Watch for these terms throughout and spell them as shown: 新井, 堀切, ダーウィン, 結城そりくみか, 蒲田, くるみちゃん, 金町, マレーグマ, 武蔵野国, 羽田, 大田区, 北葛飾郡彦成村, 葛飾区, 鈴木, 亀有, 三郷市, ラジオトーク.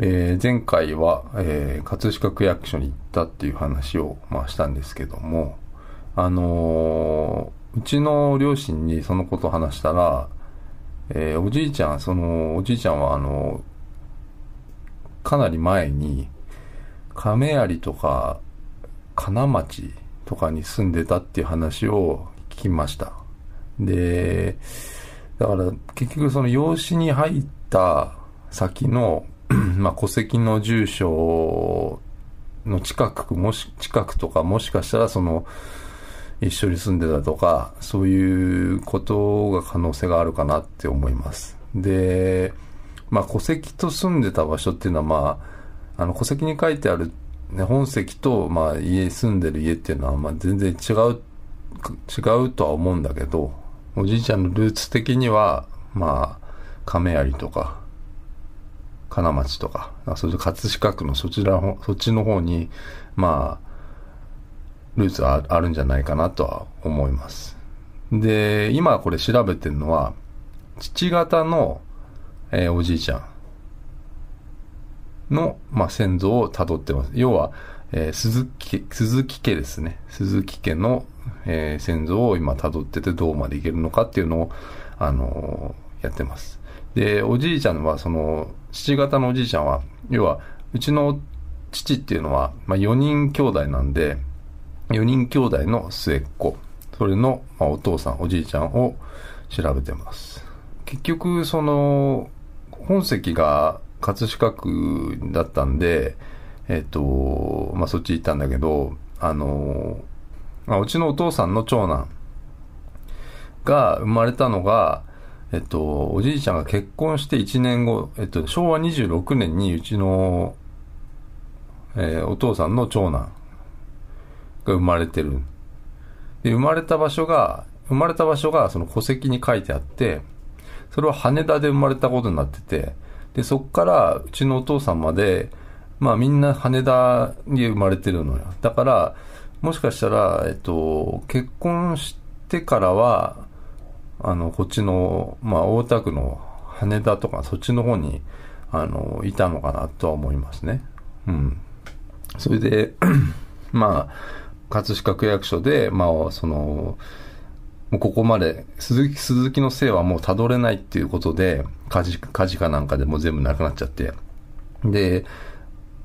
前回は、葛飾区役所に行ったっていう話を、したんですけども、うちの両親にそのことを話したら、おじいちゃんはかなり前に亀有とか金町とかに住んでたっていう話を聞きました。でだから結局その養子に入った先の戸籍の住所の近くとかもしかしたらその一緒に住んでたとかそういうことが可能性があるかなって思います。で、戸籍と住んでた場所っていうのは戸籍に書いてある、ね、本籍と住んでる家っていうのは全然違うとは思うんだけど、おじいちゃんのルーツ的には亀有とか金町とか、それと葛飾区のそっちの方にルーツはあるんじゃないかなとは思います。で、今これ調べてるのは父方の、おじいちゃんの、先祖をたどってます。要は、鈴木家ですね。鈴木家の、先祖を今たどっててどうまでいけるのかっていうのを、やってます。で、おじいちゃんは父方のおじいちゃんは要はうちの父っていうのは、4人兄弟なんで。4人兄弟の末っ子、それのお父さん、おじいちゃんを調べてます。結局、本籍が葛飾区だったんで、そっち行ったんだけど、うちのお父さんの長男が生まれたのが、おじいちゃんが結婚して1年後、昭和26年にうちの、お父さんの長男、で生まれた場所がその戸籍に書いてあって、それは羽田で生まれたことになってて、でそっからうちのお父さんまでみんな羽田に生まれてるのよ。だからもしかしたら、結婚してからはこっちの、大田区の羽田とかそっちの方にいたのかなとは思いますね。うん。それで葛飾区役所で、ここまで、鈴木の姓はもうたどれないっていうことで、火事かなんかでもう全部なくなっちゃって。で、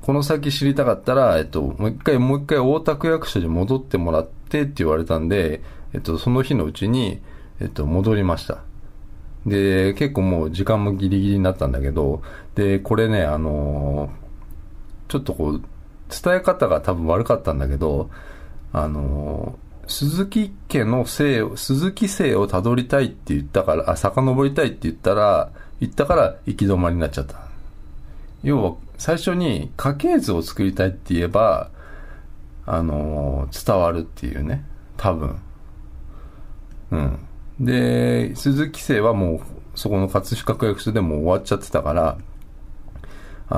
この先知りたかったら、もう一回大田区役所に戻ってもらってって言われたんで、その日のうちに、戻りました。で、結構もう時間もギリギリになったんだけど、で、これね、ちょっと伝え方が多分悪かったんだけど、鈴木姓をたどりたいって言ったから、遡りたいって言ったから行き止まりになっちゃった。要は、最初に家系図を作りたいって言えば、伝わるっていうね。多分。うん。で、鈴木姓はもう、そこの葛飾区役所でもう終わっちゃってたから、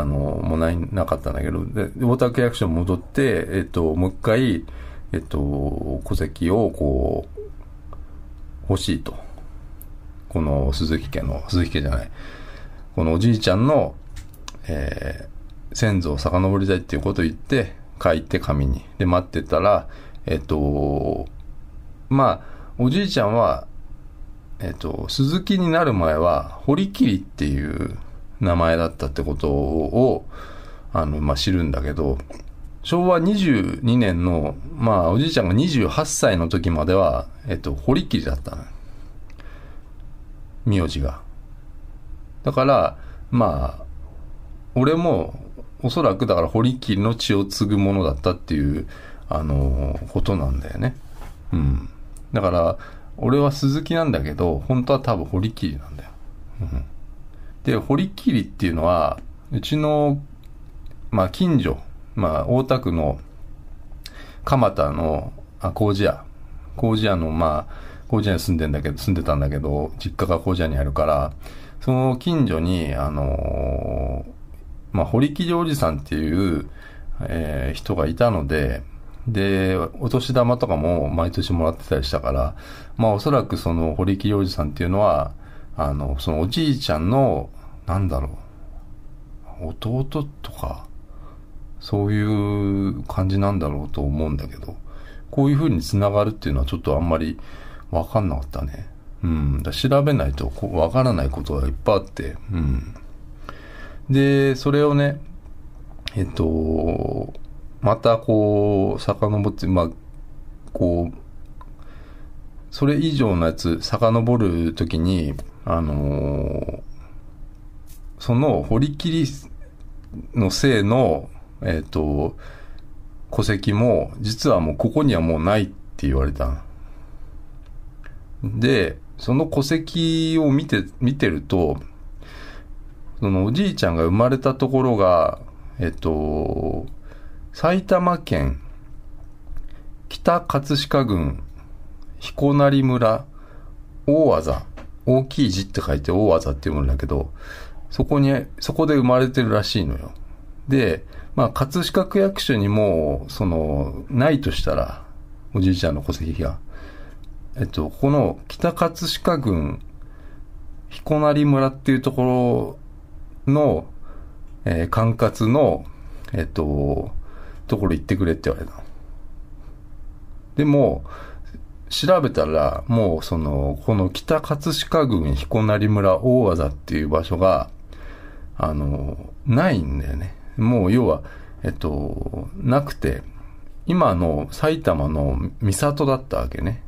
もうなかったんだけど、で、大田区役所に戻って、もう一回、戸籍を欲しいと。このこのおじいちゃんの、先祖を遡りたいっていうことを言って、書いて紙に。で、待ってたら、おじいちゃんは、鈴木になる前は、堀切っていう名前だったってことを、知るんだけど、昭和22年の、おじいちゃんが28歳の時までは、堀切だったの。名字が。だから、俺も、おそらくだから堀切の血を継ぐものだったっていう、ことなんだよね。うん。だから、俺は鈴木なんだけど、本当は多分堀切なんだよ。うん。で、堀切っていうのは、うちの、近所、大田区の蒲田の麹屋の麹屋に住んでたんだけど実家が麹屋にあるから、その近所に堀切おじさんっていう、人がいたので、でお年玉とかも毎年もらってたりしたから、おそらくその堀切おじさんっていうのはそのおじいちゃんの弟とかそういう感じなんだろうと思うんだけど、こういう風に繋がるっていうのはちょっとあんまり分かんなかったね。うん、だ調べないと分からないことがいっぱいあって、うん、でそれをねまたこう遡ってこうそれ以上のやつ遡るときにその堀切の姓の戸籍も実はもうここにはもうないって言われた。でその戸籍を見てるとそのおじいちゃんが生まれたところが埼玉県北葛飾郡彦成村大字大きい字って書いて大字っていうものだけどそこで生まれてるらしいのよ。で葛飾区役所にもそのないとしたらおじいちゃんの戸籍がこの北葛飾郡彦成村っていうところの、管轄のところ行ってくれって言われた。でも調べたらもうこの北葛飾郡彦成村大字っていう場所がないんだよね。もう要はなくて今の埼玉の三郷だったわけね。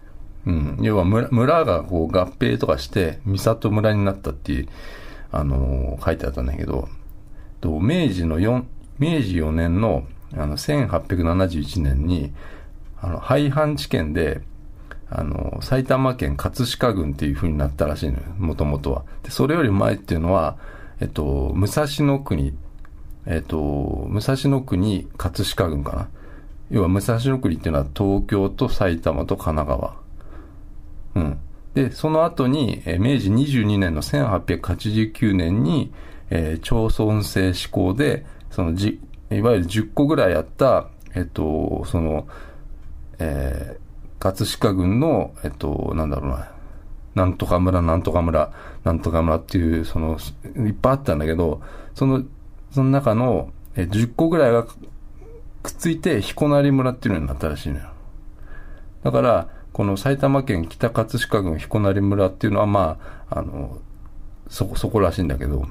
うん、要は 村がこう合併とかして三郷村になったっていう書いてあったんだけど、明治4年の1871年に廃藩置県で埼玉県葛飾郡っていう風になったらしいのよ、もともとは。でそれより前っていうのは武蔵野国武蔵野国葛飾郡かな。要は武蔵野国っていうのは東京と埼玉と神奈川。うん、でその後に明治22年の1889年に、町村制施行でいわゆる10個ぐらいあった、葛飾郡の、なんだろうな、なんとか村なんとか村なんとか村っていういっぱいあったんだけどその中の10個ぐらいがくっついて彦成村っていうのになったらしいのよ。だからこの埼玉県北葛飾郡彦成村っていうのはそこらしいんだけど、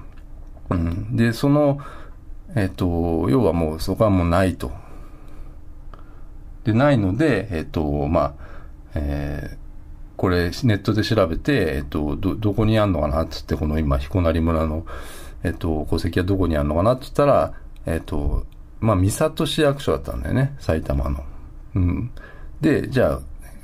うん、で要はもうそこはもうないと。でないのでこれネットで調べてどこにあんのかなっつって、この今彦成村の戸籍はどこにあんのかなっつったら三郷市役所だったんだよね、埼玉の。うん、でじゃあ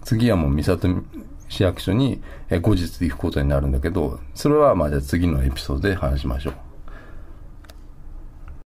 次はもう三郷市役所に後日行くことになるんだけど、それはまあじゃあ次のエピソードで話しましょう。